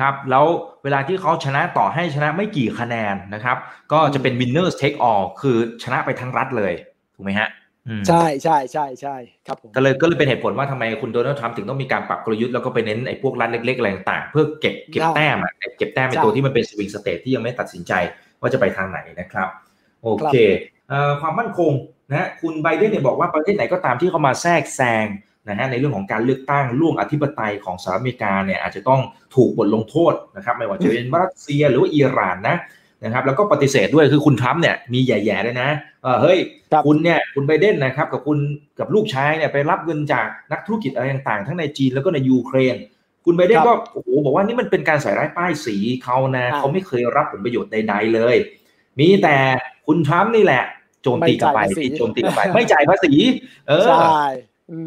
ครับแล้วเวลาที่เขาชนะต่อให้ชนะไม่กี่คะแนนนะครับก็จะเป็น winners take all คือชนะไปทั้งรัฐเลยถูกไหมฮะใช่ๆๆๆครับผมก็เลยเป็นเหตุผลว่าทำไมคุณโดนัลด์ทรัมป์ถึงต้องมีการปรับกลยุทธ์แล้วก็ไปเน้นไอ้พวกรัฐเล็กๆอะไรต่างๆเพื่อเก็บแต้มเป็นตัวที่มันเป็นสวิงสเตทที่ยังไม่ตัดสินใจว่าจะไปทางไหนนะครับโอเคความมั่นคงนะคุณไบเดนเนี่ยบอกว่าประเทศไหนก็ตามที่เข้ามาแทรกแซงนะฮะในเรื่องของการเลือกตั้งล่วงอธิปไตยของสหรัฐอเมริกาเนี่ยอาจจะต้องถูกบทลงโทษนะครับไม่ว่าจะเป็นรัสเซียหรือว่าอิหร่านนะครับแล้วก็ปฏิเสธด้วยคือคุณทรัมป์เนี่ยมีแย่ๆเลยนะเฮ้ยคุณเนี่ยคุณไบเดนนะครับกับคุณกับลูกชายเนี่ยไปรับเงินจากนักธุรกิจอะไรต่างๆทั้งในจีนแล้วก็ในยูเครนคุณไบเดนก็โอ้โหบอกว่านี่มันเป็นการใส่ร้ายป้ายสีเขานะเขาไม่เคยรับผลประโยชน์ใดๆเลยมีแต่คุณทรัมป์นี่แหละโจมตีกลับไปไม่จ่ายภาษีใช่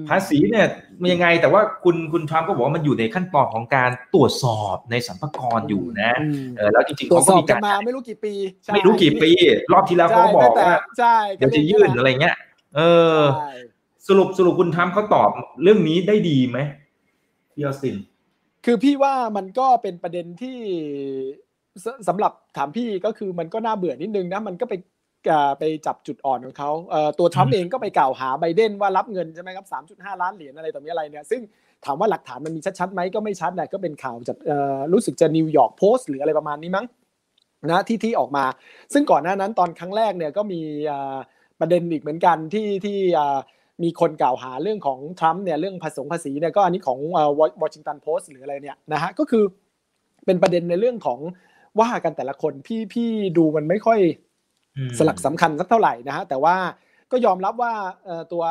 ภาษีเนี่ยมันยังไงแต่ว่าคุณทรัมป์ก็บอกว่ามันอยู่ในขั้นตอนของการตรวจสอบในสรรพากรอยู่นะแล้วจริงๆเขาก็มีการมาไม่รู้กี่ปีรอบที่แล้วเขาบอกว่าเดี๋ยวจะยื่นอะไรเงี้ยสรุปคุณทรัมป์เขาตอบเรื่องนี้ได้ดีไหมพี่ออสตินคือพี่ว่ามันก็เป็นประเด็นที่สำหรับถามพี่ก็คือมันก็น่าเบื่อนิดนึงนะมันก็ไปจับจุดอ่อนของเขาตัวทรัมป์เองก็ไปกล่าวหาไบเดนว่ารับเงินใช่ไหมครับ 3.5 ล้านเหรียญอะไรต่อมีอะไรเนี่ยซึ่งถามว่าหลักฐานมันมีชัดๆไหมก็ไม่ชัดนะก็เป็นข่าวจากรู้สึกจะนิวยอร์กโพสต์หรืออะไรประมาณนี้มั้งนะที่ออกมาซึ่งก่อนหน้านั้นตอนครั้งแรกเนี่ยก็มีประเด็นอีกเหมือนกันที่มีคนกล่าวหาเรื่องของทรัมป์เนี่ยเรื่องภาษีเนี่ยก็อันนี้ของวอชิงตันโพสต์หรืออะไรเนี่ยนะฮะก็คือเป็นประเด็นในเรื่องของว่ากันแต่ละคนพี่ดูมันไม่ค่อยสลักสำคัญสักเท่าไหร่นะฮะแต่ว่าก็ยอมรับว่าตัว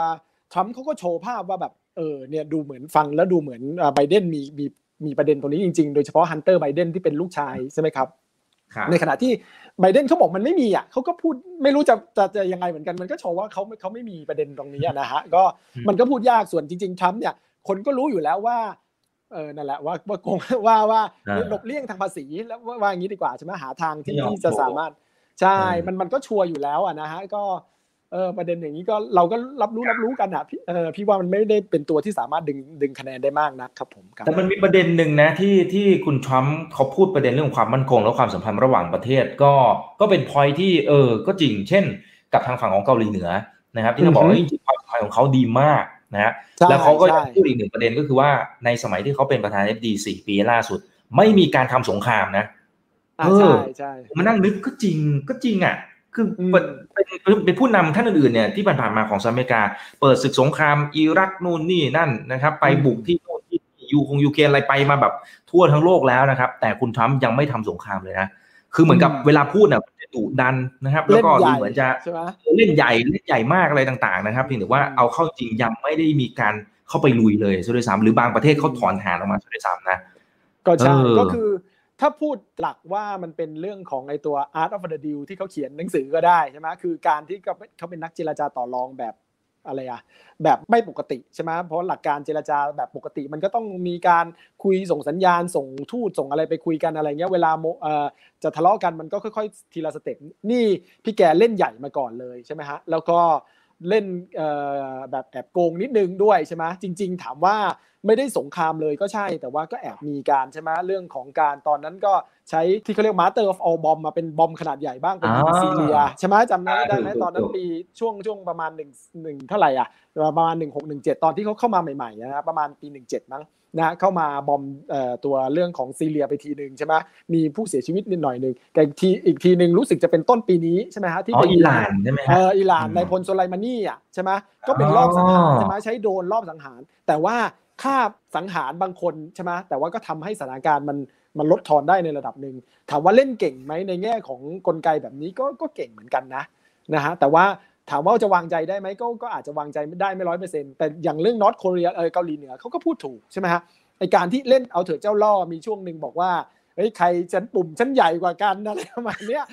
ทรัมป์เขาก็โชว์ภาพว่าแบบเนี่ยดูเหมือนฟังแล้วดูเหมือนไบเดนมี มีประเด็นตรงนี้จริงๆโดยเฉพาะฮันเตอร์ไบเดนที่เป็นลูกชายใช่ไหมครับในขณะที่ไบเดนเขาบอกมันไม่มีอ่ะเขาก็พูดไม่รู้จะยังไงเหมือนกันมันก็โชว์ว่าเขาไม่มีประเด็นตรงนี้นะฮะก็มันก็พูดยากส่วนจริงๆทรัมป์เนี่ยคนก็รู้อยู่แล้วว่านั่นแหละว่าโกงว่าหลบเลี่ยงทางภาษีแล้วว่าอย่างนี้ดีกว่าใช่ไหมหาทางที่จะสามารถใช่มันก็ชัวร์อยู่แล้วนะฮะก็ประเด็นอย่างนี้ก็เราก็รับรู้กันอ่ะพี่ว่ามันไม่ได้เป็นตัวที่สามารถดึงคะแนนได้มากนักครับผมแต่มันมีประเด็นหนึ่งนะที่คุณทรัมป์เขาพูดประเด็นเรื่องความมั่นคงและความสัมพันธ์ระหว่างประเทศก็เป็น point ที่ก็จริงเช่นกับทางฝั่งของเกาหลีเหนือนะครับที่เขาบอกว่าจริงๆความสัมพันธ์ของเขาดีมากนะแล้วเขาก็พูดอีกหนึ่งประเด็นก็คือว่าในสมัยที่เขาเป็นประธานาธิบดี4 ปีล่าสุดไม่มีการทำสงครามนะใช่มานั่งนึกก็จริงอ่ะคือเป็นผู้นำท่านอื่นๆเนี่ยที่ผ่านมาของสหรัฐอเมริกาเปิดศึกสงครามอิรักนู่นนี่นั่นนะครับไปบุกที่โน่นที่ยูเครนอะไรไปมาแบบทั่วทั้งโลกแล้วนะครับแต่คุณทรัมป์ยังไม่ทำสงครามเลยนะคือเหมือนกับเวลาพูดเนี่ยดุดันนะครับแล้วก็ดูเหมือนจะเล่นใหญ่มากอะไรต่างๆนะครับเพียงแต่ว่าเอาเข้าจริงยังไม่ได้มีการเข้าไปลุยเลยซะด้วยซ้ำหรือบางประเทศเขาถอนหาออกมาซะด้วยซ้ำนะก็ใช่ก็คือถ้าพูดหลักว่ามันเป็นเรื่องของไอตัว Art of the Deal ที่เขาเขียนหนังสือก็ได้ใช่ไหมคือการที่เขาเป็นนักเจรจาต่อรองแบบอะไรอะแบบไม่ปกติใช่ไหมเพราะหลักการเจรจาแบบปกติมันก็ต้องมีการคุยส่งสัญญาณส่งทูตส่งอะไรไปคุยกันอะไรเงี้ยเวลาจะทะเลาะกันมันก็ค่อยๆทีละสเต็ปนี่พี่แกเล่นใหญ่มาก่อนเลยใช่ไหมฮะแล้วก็เล่นแบบแอบโกงนิดนึงด้วยใช่ไหมจริงๆถามว่าไม่ได้สงครามเลยก็ใช่แต่ว่าก็แอบมีการใช่ไหมเรื่องของการตอนนั้นก็ใช้ที่เขาเรียก Master of All Bomb มาเป็นบอมขนาดใหญ่บ้างเป็นซีเรียใช่ไหมจำได้ไหมตอนนั้นปีช่วงประมาณ1เท่าไหร่อ่ะประมาณ1617ตอนที่เขาเข้ามาใหม่ๆนะประมาณปี17มั้งนะเข้ามาบอมตัวเรื่องของซีเรียไปทีนึงใช่ไหมมีผู้เสียชีวิตนิดหน่อยนึงแต่อีกทีนึงรู้สึกจะเป็นต้นปีนี้ใช่ไหมฮะที่อิหร่านใช่ไหมอิหร่านนายพลโซไลมานีอ่ะใช่ไหมก็เป็นรอบสังหารใช่ไหมใช้โดรนรอบสังหารแต่ว่าฆ่าสังหารบางคนใช่ไหมแต่ว่าก็ทำให้สถานการณ์มันลดทอนได้ในระดับหนึ่งถามว่าเล่นเก่งไหมในแง่ของกลไกแบบนี้ก็เก่งเหมือนกันนะฮะแต่ว่าถามว่าจะวางใจได้ไหมก็อาจจะวางใจไม่ได้ไม่ 100% แต่อย่างเรื่อง North Korea เกาหลีเหนือเขาก็พูดถูกใช่ไหมฮะไอการที่เล่นเอาเถอะเจ้าล่อมีช่วงหนึ่งบอกว่าเฮ้ยใครฉันปุ่มฉันใหญ่กว่ากันอะไรประมาณเนี้ย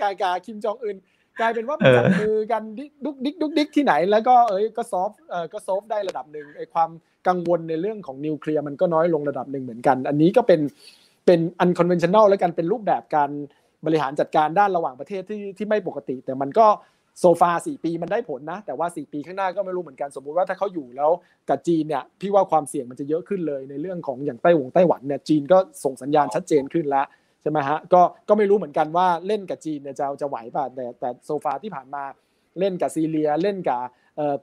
กาคิมจองอึนกลายเป็นว่าจับมือกันดุ๊กดิ๊กที่ไหนแล้วก็ก็ซอฟได้ระดับหนึ่งไอความกังวลในเรื่องของนิวเคลียร์มันก็น้อยลงระดับหนึ่งเหมือนกันอันนี้ก็เป็น unconventional แล้วกันเป็นรูปแบบการบริหารจัดการด้านระหว่างประเทศที่ไม่ปกติแต่มันก็โซฟา4 ปีมันได้ผลนะแต่ว่า4 ปีข้างหน้าก็ไม่รู้เหมือนกันสมมุติว่าถ้าเขาอยู่แล้วกับจีนเนี่ยพี่ว่าความเสี่ยงมันจะเยอะขึ้นเลยในเรื่องของอย่างไต้หวันเนี่ยจีนก็ส่งสัญญาณชัดเจนขึ้นแล้วใช่ไหมฮะก็ไม่รู้เหมือนกันว่าเล่นกับจีนเนี่ยจะไหวป่ะแต่โซฟาที่ผ่านมาเล่นกับซีเรียเล่นกับ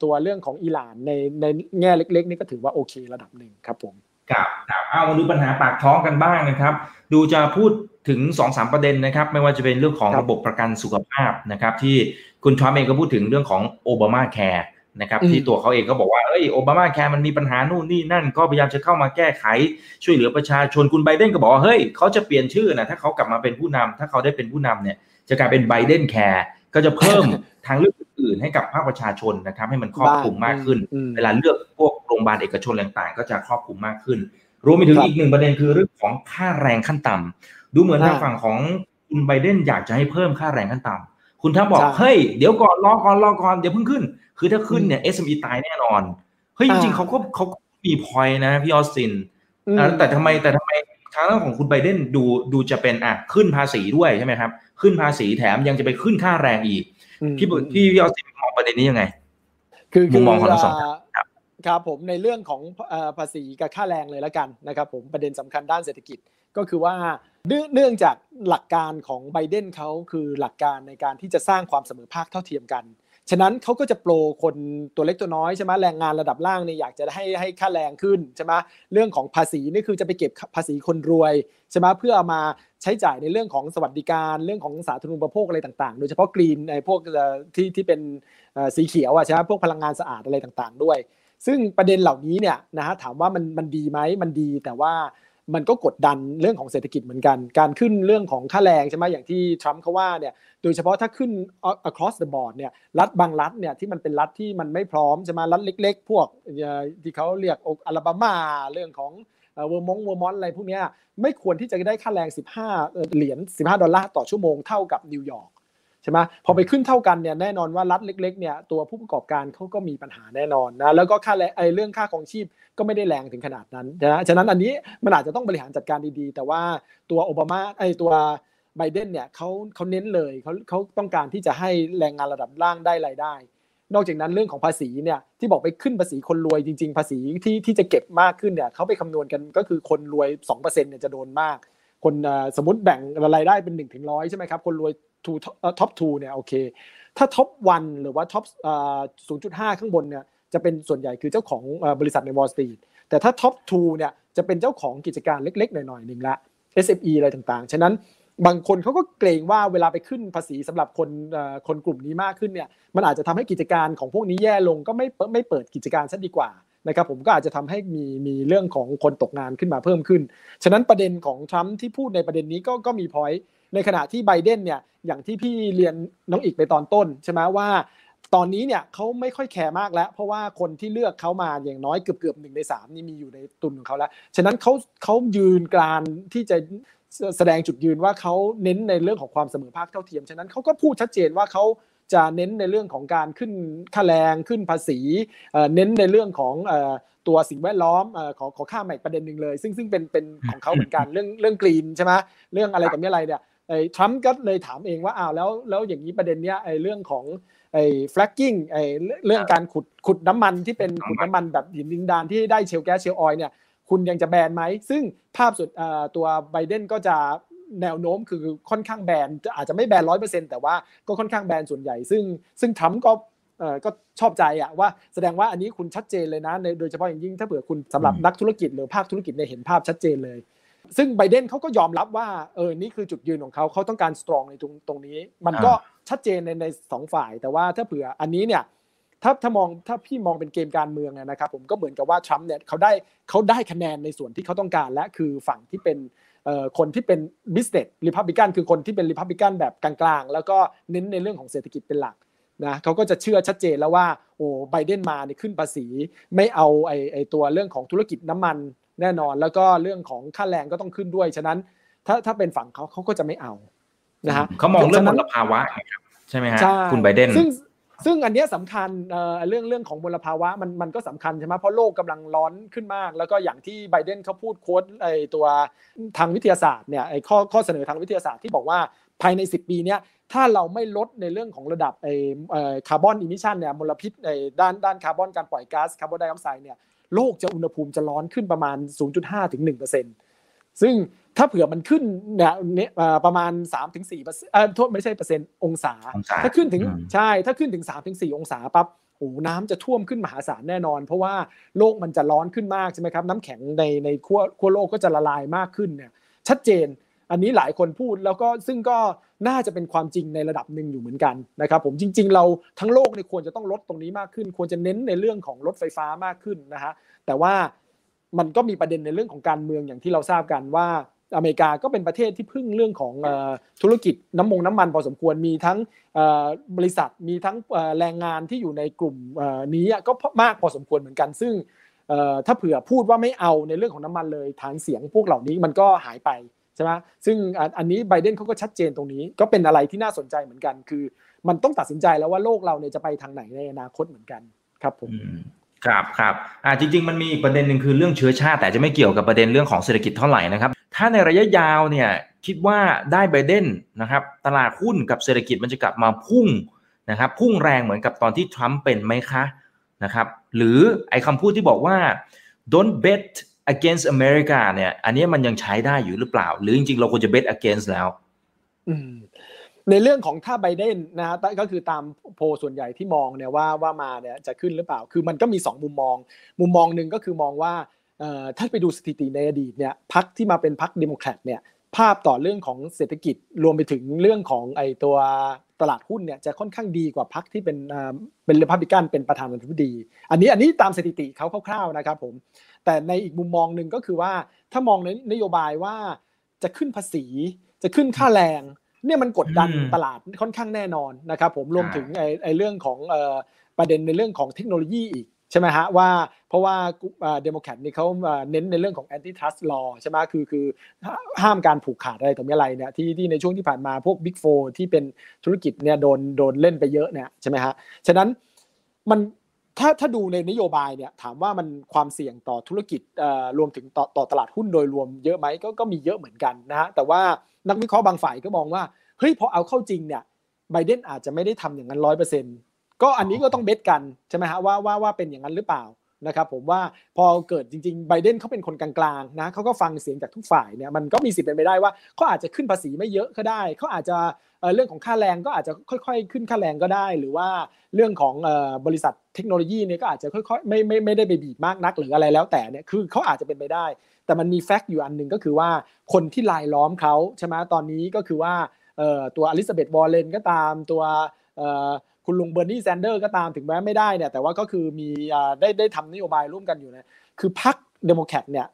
ตัวเรื่องของอิหร่านในแง่เล็กๆนี่ก็ถือว่าโอเคระดับหนึ่งครับผมครับเอามาดูปัญหาปากท้องกันบ้างนะครับดูจะพูดถึง 2-3 ประเด็นนะครับไม่ว่าจะเป็นเรื่องของระบบประกันสุขภาพนะครับที่คุณทรัมป์เองก็พูดถึงเรื่องของโอบามาแคร์นะครับที่ตัวเขาเองก็บอกว่าโอบามาแคร์มันมีปัญหานู่นนี่นั่นก็พยายามจะเข้ามาแก้ไขช่วยเหลือประชาชนคุณไบเดนก็บอกว่าเฮ้ยเขาจะเปลี่ยนชื่อนะถ้าเขากลับมาเป็นผู้นำถ้าเขาได้เป็นผู้นำเนี่ยจะกลายเป็นไบเดนแคร์ก็จะเพิ่มทางเลือกอื่นให้กับภาคประชาชนนะครับให้มันครอบคลุมมากขึ้นเวลาเลือกพวกโรงพยาบาลเอกชนต่างๆก็จะครอบคลุมมากขึ้นรวมไปถึงอีกหนึ่งประเด็นคือเรื่องของค่าแรงขั้นต่ำดูเหมือนทางฝั่งของคุณไบเดนอยากจะให้เพิ่มค่าแรงขั้นต่ำคุณทรัมป์บอกเฮ้ยเดี๋ยวก่อนรอก่อนเดี๋ยวเพิ่งขึ้นคือถ้าขึ้นเนี่ย SME ตายแน่นอนเฮ้ยจริงๆเขามี point นะพี่ออสตินแต่ทำไมทางด้านของคุณไบเดนดูจะเป็นขึ้นภาษีด้วยใช่ไหมครับขึ้นภาษีแถมยังจะไปขึ้นค่าแรงอีกพี่ออสตินมองประเด็นนี้ยังไงคือมุมมองของทั้งสองครับผมในเรื่องของภาษีกับค่าแรงเลยละกันนะครับผมประเด็นสำคัญด้านเศรษฐกิจก็คือว่าเนื่องจากหลักการของไบเดนเขาคือหลักการในการที่จะสร้างความเสมอภาคเท่าเทียมกันฉะนั้นเขาก็จะโปรคนตัวเล็กตัวน้อยใช่ไหมแรงงานระดับล่างเนี่ยอยากจะให้ค่าแรงขึ้นใช่ไหมเรื่องของภาษีนี่คือจะไปเก็บภาษีคนรวยใช่ไหมเพื่อเอามาใช้จ่ายในเรื่องของสวัสดิการเรื่องของสาธารณูปโภคอะไรต่างๆโดยเฉพาะกรีนพวกที่เป็นสีเขียวใช่ไหมพวกพลังงานสะอาดอะไรต่างๆด้วยซึ่งประเด็นเหล่านี้เนี่ยนะฮะถามว่ามันดีไหมมันดีแต่ว่ามันก็กดดันเรื่องของเศรษฐกิจเหมือนกันการขึ้นเรื่องของค่าแรงใช่ไหมอย่างที่ทรัมป์เขาว่าเนี่ยโดยเฉพาะถ้าขึ้น across the board เนี่ยรัฐบางรัฐเนี่ยที่มันเป็นรัฐที่มันไม่พร้อมใช่ไหมรัฐเล็กๆพวกที่เขาเรียกอลาบามาเรื่องของ เวอร์มอนต์อะไรพวกนี้ไม่ควรที่จะได้ค่าแรง15 เหรียญ$15ต่อชั่วโมงเท่ากับนิวยอร์กใช่ไหมพอไปขึ้นเท่ากันเนี่ยแน่นอนว่ารัฐเล็กๆเนี่ยตัวผู้ประกอบการเขาก็มีปัญหาแน่นอนนะแล้วก็ค่าแรงเรื่องค่าของชีพก็ไม่ได้แรงถึงขนาดนั้นนะฉะนั้นอันนี้มันอาจจะต้องบริหารจัดการดีๆแต่ว่าตัวโอบามาตัวไบเดนเนี่ยเขาเน้นเลยเขาต้องการที่จะให้แรงงานระดับล่างได้รายได้นอกจากนั้นเรื่องของภาษีเนี่ยที่บอกไปขึ้นภาษีคนรวยจริงๆภาษีที่จะเก็บมากขึ้นเนี่ยเขาไปคำนวณกันก็คือคนรวย 2% เนี่ยจะโดนมากคนสมมติแบ่งรายได้เป็น1ถึง100ใช่ไหมครับคนรวยท็อป2เนี่ยโอเคถ้าท็อป1หรือว่าท็อป 0.5 ข้างบนเนี่ยจะเป็นส่วนใหญ่คือเจ้าของบริษัทใน Wall Street แต่ถ้าท็อป2เนี่ยจะเป็นเจ้าของกิจการเล็กๆหน่อยๆนึงละ SME อะไรต่างๆฉะนั้นบางคนเขาก็เกรงว่าเวลาไปขึ้นภาษีสำหรับคนกลุ่มนี้มากขึ้นเนี่ยมันอาจจะทำให้กิจการของพวกนี้แย่ลงก็ไม่เปิดกิจการซะดีกว่านะครับผมก็อาจจะทำให้มีเรื่องของคนตกงานขึ้นมาเพิ่มขึ้นฉะนั้นประเด็นของทรัมป์ที่พูดในประเด็นนี้ก็มี point ในขณะที่ไบเดนเนี่ยอย่างที่พี่เรียนน้องอีกไปตอนต้นใช่ไหมว่าตอนนี้เนี่ยเขาไม่ค่อยแคร์มากแล้วเพราะว่าคนที่เลือกเขามาอย่างน้อยเกือบ1 ใน 3นี่มีอยู่ในตุนของเขาแล้วฉะนั้นเขายืนกรานที่จะแสดงจุดยืนว่าเขาเน้นในเรื่องของความเสมอภาคเท่าเทียมฉะนั้นเขาก็พูดชัดเจนว่าเขาจะเน้นในเรื่องของการขึ้นค่าแรงขึ้นภาษีเน้นในเรื่องของตัวสิ่งแวดล้อมขอข้ามใหม่ประเด็นหนึ่งเลยซึ่งเป็นของเขาเหมือนกันเรื่องกรีนใช่ไหมเรื่องอะไรต่ออะไรเนี่ยทรัมป์ก็เลยถามเองว่าอ้าวแล้วอย่างนี้ประเด็นเนี้ยเรื่องของfracking เรื่องการขุดน้ำมันที่เป็นขุดน้ำมันแบบหินดินดานที่ได้เชลแก๊สเชลออยล์เนี่ยคุณยังจะแบนไหมซึ่งภาพสุดตัวไบเดนก็จะแนวโน้มคือค่อนข้างแบนอาจจะไม่แบน 100% แต่ว่าก็ค่อนข้างแบนส่วนใหญ่ซึ่งทรัมป์ก็ชอบใจอ่ะว่าแสดงว่าอันนี้คุณชัดเจนเลยนะโดยเฉพาะอย่างยิ่งถ้าเผื่อคุณสำหรับนักธุรกิจหรือภาคธุรกิจเนี่ยเห็นภาพชัดเจนเลยซึ่งไบเดนเขาก็ยอมรับว่านี่คือจุดยืนของเขาต้องการสตรองในตรงนี้มันก็ชัดเจนใน2ฝ่ายแต่ว่าถ้าเผื่ออันนี้เนี่ยถ้าพี่มองเป็นเกมการเมืองนะครับผมก็เหมือนกับว่าทรัมป์เนี่ยเขาได้คะแนนในส่วนที่เขาต้องการและคือฝั่งที่เป็นคนที่เป็น business republican คือคนที่เป็น republican แบบกลางๆแล้วก็เน้นในเรื่องของเศรษฐกิจเป็นหลักนะเขาก็จะเชื่อชัดเจนแล้วว่าโอ้ไบเดนมาเนี่ยขึ้นภาษีไม่เอาไอ้ตัวเรื่องของธุรกิจน้ำมันแน่นอนแล้วก็เรื่องของค่าแรงก็ต้องขึ้นด้วยฉะนั้นถ้าเป็นฝั่งเขาก็จะไม่เอานะฮะเขามองเรื่องมลภาวะใช่ไหมฮะคุณไบเดนซึ่งอันนี้สำคัญเรื่องของมลภาวะมันก็สำคัญใช่ไหมเพราะโลกกำลังร้อนขึ้นมากแล้วก็อย่างที่ไบเดนเขาพูดโค้ดไอตัวทางวิทยาศาสตร์เนี่ยไอข้อเสนอทางวิทยาศาสตร์ที่บอกว่าภายใน10ปีเนี้ยถ้าเราไม่ลดในเรื่องของระดับไอคาร์บอนอิมิชันเนี่ยมลพิษไอด้านคาร์บอนการปล่อยก๊าซคาร์บอนไดออกไซด์เนี่ยโลกจะอุณหภูมิจะร้อนขึ้นประมาณ 0.5 ถึง 1% ซึ่งถ้าเผื่อมันขึ้นเนี่ยประมาณ 3-4% โทษไม่ใช่เปอร์เซ็นต์องศาถ้าขึ้นถึงใช่ถ้าขึ้นถึง 3-4 องศาปั๊บโอ้น้ำจะท่วมขึ้นมหาศาลแน่นอนเพราะว่าโลกมันจะร้อนขึ้นมากใช่ไหมครับน้ำแข็งในขั้วโลกก็จะละลายมากขึ้นเนี่ยชัดเจนอันนี้หลายคนพูดแล้วก็ซึ่งก็น่าจะเป็นความจริงในระดับหนึ่งอยู่เหมือนกันนะครับผมจริงๆเราทั้งโลกเนี่ยควรจะต้องลดตรงนี้มากขึ้นควรจะเน้นในเรื่องของรถไฟฟ้ามากขึ้นนะฮะแต่ว่ามันก็มีประเด็นในเรื่องของการเมืองอย่างที่เราทราบกันว่าอเมริกาก็เป็นประเทศที่พึ่งเรื่องของธุรกิจน้ำมันพอสมควรมีทั้งบริษัทมีทั้งแรงงานที่อยู่ในกลุ่มนี้ก็มากพอสมควรเหมือนกันซึ่งถ้าเผื่อพูดว่าไม่เอาในเรื่องของน้ำมันเลยฐานเสียงพวกเหล่านี้มันก็หายไปใช่ไหมซึ่งอันนี้ไบเดนเขาก็ชัดเจนตรงนี้ก็เป็นอะไรที่น่าสนใจเหมือนกันคือมันต้องตัดสินใจแล้วว่าโลกเราเนี่ยจะไปทางไหนในอนาคตเหมือนกันครับผมครับจริงๆมันมีอีกประเด็นหนึ่งคือเรื่องเชื้อชาติแต่จะไม่เกี่ยวกับประเด็นเรื่องของเศรษฐกิจเท่าไหร่นะครับถ้าในระยะยาวเนี่ยคิดว่าได้ไบเดนนะครับตลาดหุ้นกับเศรษฐกิจมันจะกลับมาพุ่งนะครับพุ่งแรงเหมือนกับตอนที่ทรัมป์เป็นไหมคะนะครับหรือไอ้คำพูดที่บอกว่า don't bet against America เนี่ยอันนี้มันยังใช้ได้อยู่หรือเปล่าหรือจริงๆเราควรจะ bet against แล้วในเรื่องของถ้าไบเดนนะก็คือตามโพลส่วนใหญ่ที่มองเนี่ยว่ามาเนี่ยจะขึ้นหรือเปล่าคือมันก็มี2มุมมองนึงก็คือมองว่าถ้าไปดูสถิติในอดีตเนี่ยพรรคที่มาเป็นพรรคเดโมแครตเนี่ยภาพต่อเรื่องของเศรษฐกิจรวมไปถึงเรื่องของไอ้ตัวตลาดหุ้นเนี่ยจะค่อนข้างดีกว่าพรรคที่เป็นรีพับลิกันเป็นประธานาธิบดีอันนี้ตามสถิติเขาคร่าวๆนะครับผมแต่ในอีกมุมมองนึงก็คือว่าถ้ามองในนโยบายว่าจะขึ้นภาษีจะขึ้นค่าแรงเนี่ยมันกดดันตลาดค่อนข้างแน่นอนนะครับผมรวมถึงไอ้เรื่องของประเด็นในเรื่องของเทคโนโลยีอีก ช่ไหมฮะว่าเพราะว่าเดโมแครตนี่เขาเน้นในเรื่องของแอนติทรัสต์ลอว์ใช่ไหมคือห้ามการผูกขาดอะไรต่ออะไรเนี่ยที่ในช่วงที่ผ่านมาพวกบิ๊กโฟร์ที่เป็นธุรกิจเนี่ยโดนเล่นไปเยอะเนี่ยใช่ไหมฮะฉะนั้นมันถ้าดูในนโยบายเนี่ยถามว่ามันความเสี่ยงต่อธุรกิจรวมถึงต่อตลาดหุ้นโดยรวมเยอะไหมก็มีเยอะเหมือนกันนะฮะแต่ว่านักวิเคราะห์บางฝ่ายก็มองว่าเฮ้ยพอเอาเข้าจริงเนี่ยไบเดนอาจจะไม่ได้ทำอย่างนั้น 100%ก็อันนี้ก็ต้องเบสกันใช่ไหมฮะว่าเป็นอย่างนั้นหรือเปล่านะครับผมว่าพอเกิดจริงๆไบเดนเขาเป็นคนกลางๆนะเขาก็ฟังเสียงจากทุกฝ่ายเนี่ยมันก็มีสิทธิ์เป็นไปได้ว่าเขาอาจจะขึ้นภาษีไม่เยอะก็ได้เขาอาจจะเรื่องของค่าแรงก็อาจจะค่อยๆขึ้นค่าแรงก็ได้หรือว่าเรื่องของบริษัทเทคโนโลยีเนี่ยก็อาจจะค่อยๆไม่ได้ไปบีบมากนักหรืออะไรแล้วแต่เนี่ยคือเขาอาจจะเป็นไปได้แต่มันมีแฟกต์อยู่อันนึงก็คือว่าคนที่รายล้อมเขาใช่ไหมตอนนี้ก็คือว่าตัวอลิซาเบธวอร์เรนก็ตามตัวคุณลุงเบอร์นีแซนเดอร์ก็ตามถึงแม้ไม่ได้เนี่ยแต่ว่าก็คือมีได้ทำนโยบายร่วมกันอยู่นะคือพรรคเดโมแครตเนี่ย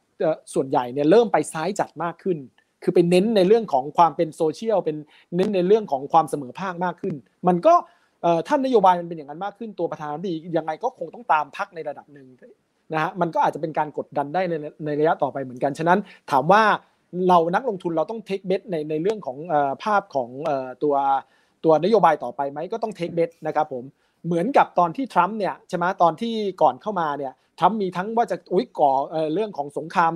ส่วนใหญ่เนี่ยเริ่มไปซ้ายจัดมากขึ้นคือไปเน้นในเรื่องของความเป็นโซเชียลเป็นเน้นในเรื่องของความเสมอภาคมากขึ้นมันก็ท่านนโยบายมันเป็นอย่างนั้นมากขึ้นตัวประธานาธิบดียังไงก็คงต้องตามพรรคในระดับหนึ่งนะฮะมันก็อาจจะเป็นการกดดันได้ในระยะต่อไปเหมือนกันฉะนั้นถามว่าเรานักลงทุนเราต้องเทคเบทในเรื่องของภาพของตัวนโยบายต่อไปไหมก็ต้องเทคเบทนะครับผมเหมือนกับตอนที่ทรัมป์เนี่ยใช่ไหมตอนที่ก่อนเข้ามาเนี่ยทรัมป์มีทั้งว่าจะก่อเรื่องของสงคราม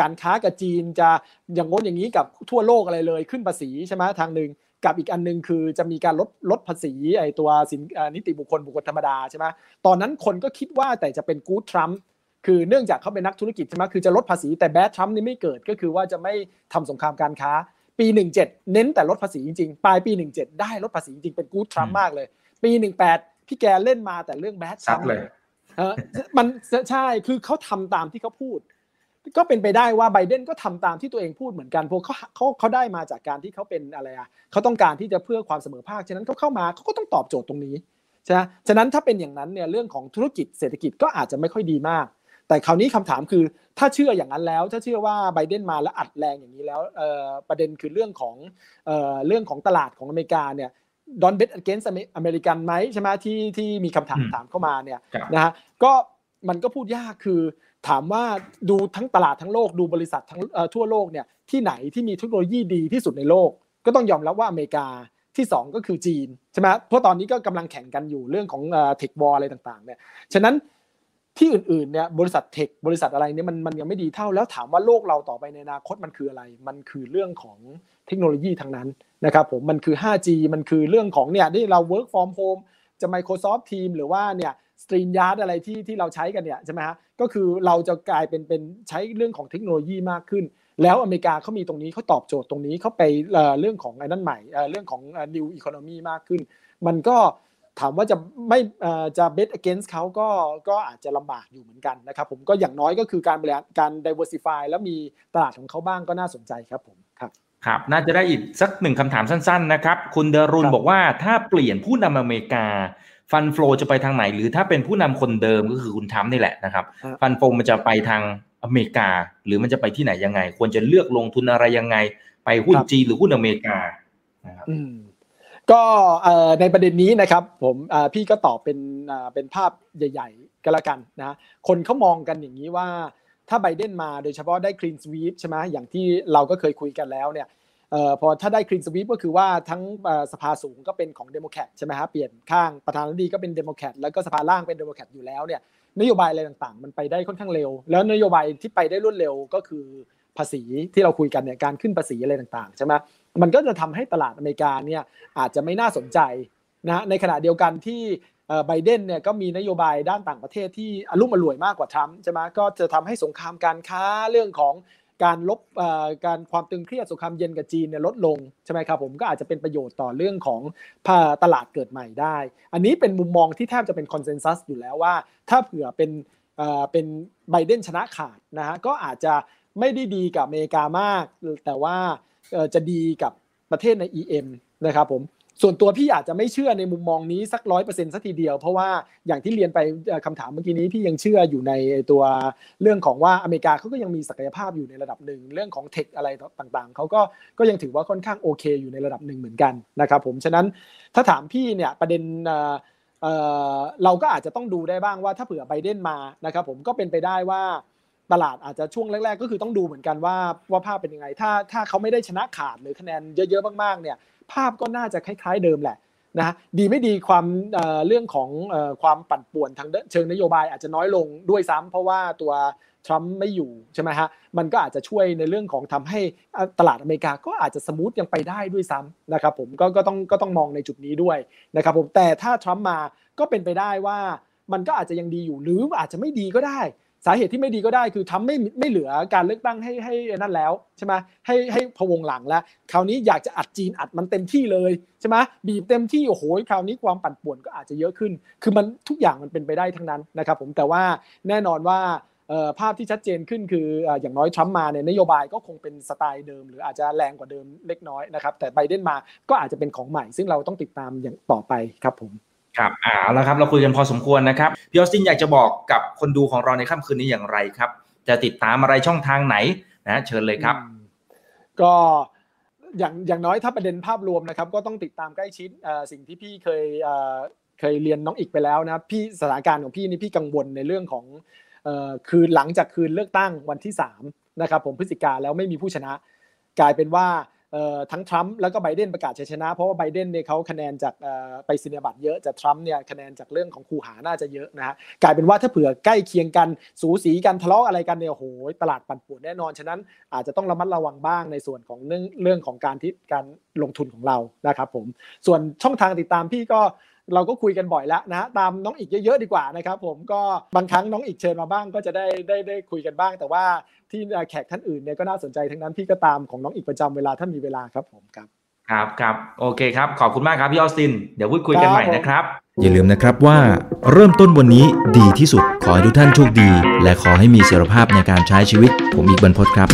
การค้ากับจีนจะอย่างงดอย่างนี้กับทั่วโลกอะไรเลยขึ้นภาษีใช่ไหมทางหนึ่งกับอีกอันนึงคือจะมีการลดภาษีไอตัวสินนิติบุคคลธรรมดาใช่ไหมตอนนั้นคนก็คิดว่าแต่จะเป็นกู๊ดทรัมป์คือเนื่องจากเขาเป็นนักธุรกิจใช่ไหมคือจะลดภาษีแต่แบดทรัมป์นี่ไม่เกิดก็คือว่าจะไม่ทำสงครามการค้าปี17เน้นแต่ลดภาษีจริงๆปลายปี17ได้ลดภาษีจริงเป็นกู๊ดทรัมป์มากเลยปี18พี่แกเล่นมาแต่เรื่องแบดทรัมป์เลยมันใช่คือเขาทำตามที่เขาพูดก็เป็นไปได้ว่าไบเดนก็ทำตามที่ตัวเองพูดเหมือนกันเพราะเขาได้มาจากการที่เขาเป็นอะไรอ่ะเขาต้องการที่จะเพื่อความเสมอภาคฉะนั้นเขาเข้ามาเขาก็ต้องตอบโจทย์ตรงนี้ใช่ฉะนั้นถ้าเป็นอย่างนั้นเนี่ยเรื่องของธุรกิจเศรษฐกิจก็อาจจะไม่ค่อยดีมากแต่คราวนี้คำถามคือถ้าเชื่ออย่างนั้นแล้วถ้าเชื่อว่าไบเดนมาแล้วอัดแรงอย่างนี้แล้วประเด็นคือเรื่องของตลาดของอเมริกาเนี่ย Don't bet against อเมริกันไหมใช่ไหมที่มีคำถามถามเข้ามาเนี่ยนะฮะก็มันก็พูดยากคือถามว่าดูทั้งตลาดทั้งโลกดูบริษัททั้งทั่วโลกเนี่ยที่ไหนที่มีเทคโนโลยีดีที่สุดในโลกก็ต้องยอมรับว่าอเมริกาที่สองก็คือจีนใช่ไหมเพราะตอนนี้ก็กำลังแข่งกันอยู่เรื่องของเทควอร์อะไรต่างๆเนี่ยฉะนั้นที่อื่นๆเนี่ยบริษัทเทคบริษัทอะไรเนี่ยมันยังไม่ดีเท่าแล้วถามว่าโลกเราต่อไปในอนาคตมันคืออะไรมันคือเรื่องของเทคโนโลยีทั้งนั้นนะครับผมมันคือ 5G มันคือเรื่องของเนี่ยที่เรา work from home จะ Microsoft Teams หรือว่าเนี่ย StreamYard อะไรที่เราใช้กันเนี่ยใช่ไหมฮะก็คือเราจะกลายเป็นใช้เรื่องของเทคโนโลยีมากขึ้นแล้วอเมริกาเขามีตรงนี้เขาตอบโจทย์ตรงนี้เขาไปเรื่องของไอ้นั่นใหม่เรื่องของ new economy มากขึ้นมันก็ถามว่าจะไม่จะเบส against เขาก็อาจจะลำบากอยู่เหมือนกันนะครับผมก็อย่างน้อยก็คือการบริหารการ diversify แล้วมีตลาดของเขาบ้างก็น่าสนใจครับผมครับน่าจะได้อีกสักหนึ่งคำถามสั้นๆนะครับคุณดารุณบอกว่าถ้าเปลี่ยนผู้นำอเมริกาฟันโฟลจะไปทางไหนหรือถ้าเป็นผู้นำคนเดิมก็คือคุณทรัมป์นี่แหละนะครับฟันโฟมันจะไปทางอเมริกาหรือมันจะไปที่ไหนยังไงควรจะเลือกลงทุนอะไรยังไงไปหุ้นจีนหรือหุ้นอเมริกานะครับก็ในประเด็นนี้นะครับผมพี่ก็ตอบเป็นภาพใหญ่ๆก็แล้วกันนะคนเขามองกันอย่างนี้ว่าถ้าไบเดนมาโดยเฉพาะได้ Clean Sweep ใช่ไหมอย่างที่เราก็เคยคุยกันแล้วเนี่ยพอถ้าได้ Clean Sweep ก็คือว่าทั้งสภาสูงก็เป็นของเดโมแครตใช่ไหมฮะเปลี่ยนข้างประธานาธิบดีก็เป็นเดโมแครตแล้วก็สภาล่างเป็นเดโมแครตอยู่แล้วเนี่ยนโยบายอะไรต่างๆมันไปได้ค่อนข้างเร็วแล้วนโยบายที่ไปได้รวดเร็วก็คือภาษีที่เราคุยกันเนี่ยการขึ้นภาษีอะไรต่างๆใช่ไหมมันก็จะทำให้ตลาดอเมริกาเนี่ยอาจจะไม่น่าสนใจนะในขณะเดียวกันที่ไบเดนเนี่ยก็มีนโยบายด้านต่างประเทศที่อลุ่มอล่วยมากกว่าทรัมป์ใช่ไหมก็จะทำให้สงครามการค้าเรื่องของการลบการความตึงเครียดสงครามเย็นกับจีนเนี่ยลดลงใช่ไหมครับผมก็อาจจะเป็นประโยชน์ต่อเรื่องของตลาดเกิดใหม่ได้อันนี้เป็นมุมมองที่แทบจะเป็นคอนเซนซัสอยู่แล้วว่าถ้าเผื่อเป็นไบเดนชนะขาดนะฮะก็อาจจะไม่ได้ดีกับอเมริกามากแต่ว่าจะดีกับประเทศใน EM นะครับผมส่วนตัวพี่อาจจะไม่เชื่อในมุมมองนี้สัก 100% สักทีเดียวเพราะว่าอย่างที่เรียนไปคำถามเมื่อกี้นี้พี่ยังเชื่ออยู่ในตัวเรื่องของว่าอเมริกาเขาก็ยังมีศักยภาพอยู่ในระดับหนึ่งเรื่องของเทคอะไรต่างๆเขาก็ยังถือว่าค่อนข้างโอเคอยู่ในระดับหนึ่งเหมือนกันนะครับผมฉะนั้นถ้าถามพี่เนี่ยประเด็น เราก็อาจจะต้องดูได้บ้างว่าถ้าเผื่อไบเดนมานะครับผมก็เป็นไปได้ว่าตลาดอาจจะช่วงแรกๆก็คือต้องดูเหมือนกันว่าภาพเป็นยังไงถ้าเขาไม่ได้ชนะขาดหรือคะแนนเยอะๆมากๆเนี่ยภาพก็น่าจะคล้ายๆเดิมแหละนะดีไม่ดีความเรื่องของความปั่นป่วนทางเชิงนโยบายอาจจะน้อยลงด้วยซ้ำเพราะว่าตัวทรัมป์ไม่อยู่ใช่ไหมฮะมันก็อาจจะช่วยในเรื่องของทำให้ตลาดอเมริกาก็อาจจะสมูทยังไปได้ด้วยซ้ำนะครับผมก็ต้องมองในจุดนี้ด้วยนะครับผมแต่ถ้าทรัมป์มาก็เป็นไปได้ว่ามันก็อาจจะยังดีอยู่หรืออาจจะไม่ดีก็ได้สาเหตุที่ไม่ดีก็ได้คือทำไม่เหลือการเลือกตั้งให้นั่นแล้วใช่ไหมให้พะวงหลังแล้วคราวนี้อยากจะอัดจีนอัดมันเต็มที่เลยใช่ไหมบีบเต็มที่โอ้โหคราวนี้ความปั่นป่วนก็อาจจะเยอะขึ้นคือมันทุกอย่างมันเป็นไปได้ทั้งนั้นนะครับผมแต่ว่าแน่นอนว่าภาพที่ชัดเจนขึ้นคืออย่างน้อยทรัมป์มาเนี่ยนโยบายก็คงเป็นสไตล์เดิมหรืออาจจะแรงกว่าเดิมเล็กน้อยนะครับแต่ไบเดนมาก็อาจจะเป็นของใหม่ซึ่งเราต้องติดตามอย่างต่อไปครับผมครับเอาละครับเราคุยกันพอสมควรนะครับพี่ออสตินอยากจะบอกกับคนดูของเราในค่ำคืนนี้อย่างไรครับจะติดตามอะไรช่องทางไหนนะเชิญเลยครับก็อย่างน้อยถ้าประเด็นภาพรวมนะครับก็ต้องติดตามใกล้ชิดสิ่งที่พี่เคยเรียนน้องอีกไปแล้วนะพี่สถานการณ์ของพี่นี่พี่กังวลในเรื่องของคืนหลังจากคืนเลือกตั้งวันที่3นะครับผมพฤศจิกาแล้วไม่มีผู้ชนะกลายเป็นว่าทั้งทรัมป์แล้วก็ไบเดนประกาศชัยชนะเพราะว่าไบเดนเนี่ยเขาคะแนนจากไปสินบัตรเยอะจากทรัมป์เนี่ยคะแนนจากเรื่องของคูหาน่าจะเยอะนะฮะกลายเป็นว่าถ้าเผื่อใกล้เคียงกันสูสีกันทะเลาะอะไรกันเนี่ยโอ้โหตลาดปั่นป่วนแน่นอนฉะนั้นอาจจะต้องระมัดระวังบ้างในส่วนของเรื่องของการลงทุนของเรานะครับผมส่วนช่องทางติดตามพี่ก็เราก็คุยกันบ่อยแล้วนะฮะตามน้องอีกเยอะๆดีกว่านะครับผมก็บางครั้งน้องอีกเชิญมาบ้างก็จะได้คุยกันบ้างแต่ว่าที่แขกท่านอื่นเนี่ยก็น่าสนใจทั้งนั้นพี่ก็ตามของน้องอีกประจำเวลาถ้ามีเวลาครับผมครับครับโอเคครับขอบคุณมากครับพี่ออสตินเดี๋ยวพูดคุยกันใหม่นะครับอย่าลืมนะครับว่าเริ่มต้นวันนี้ดีที่สุดขอให้ทุกท่านโชคดีและขอให้มีเสรีภาพในการใช้ชีวิตผมอีกบรรพตครับ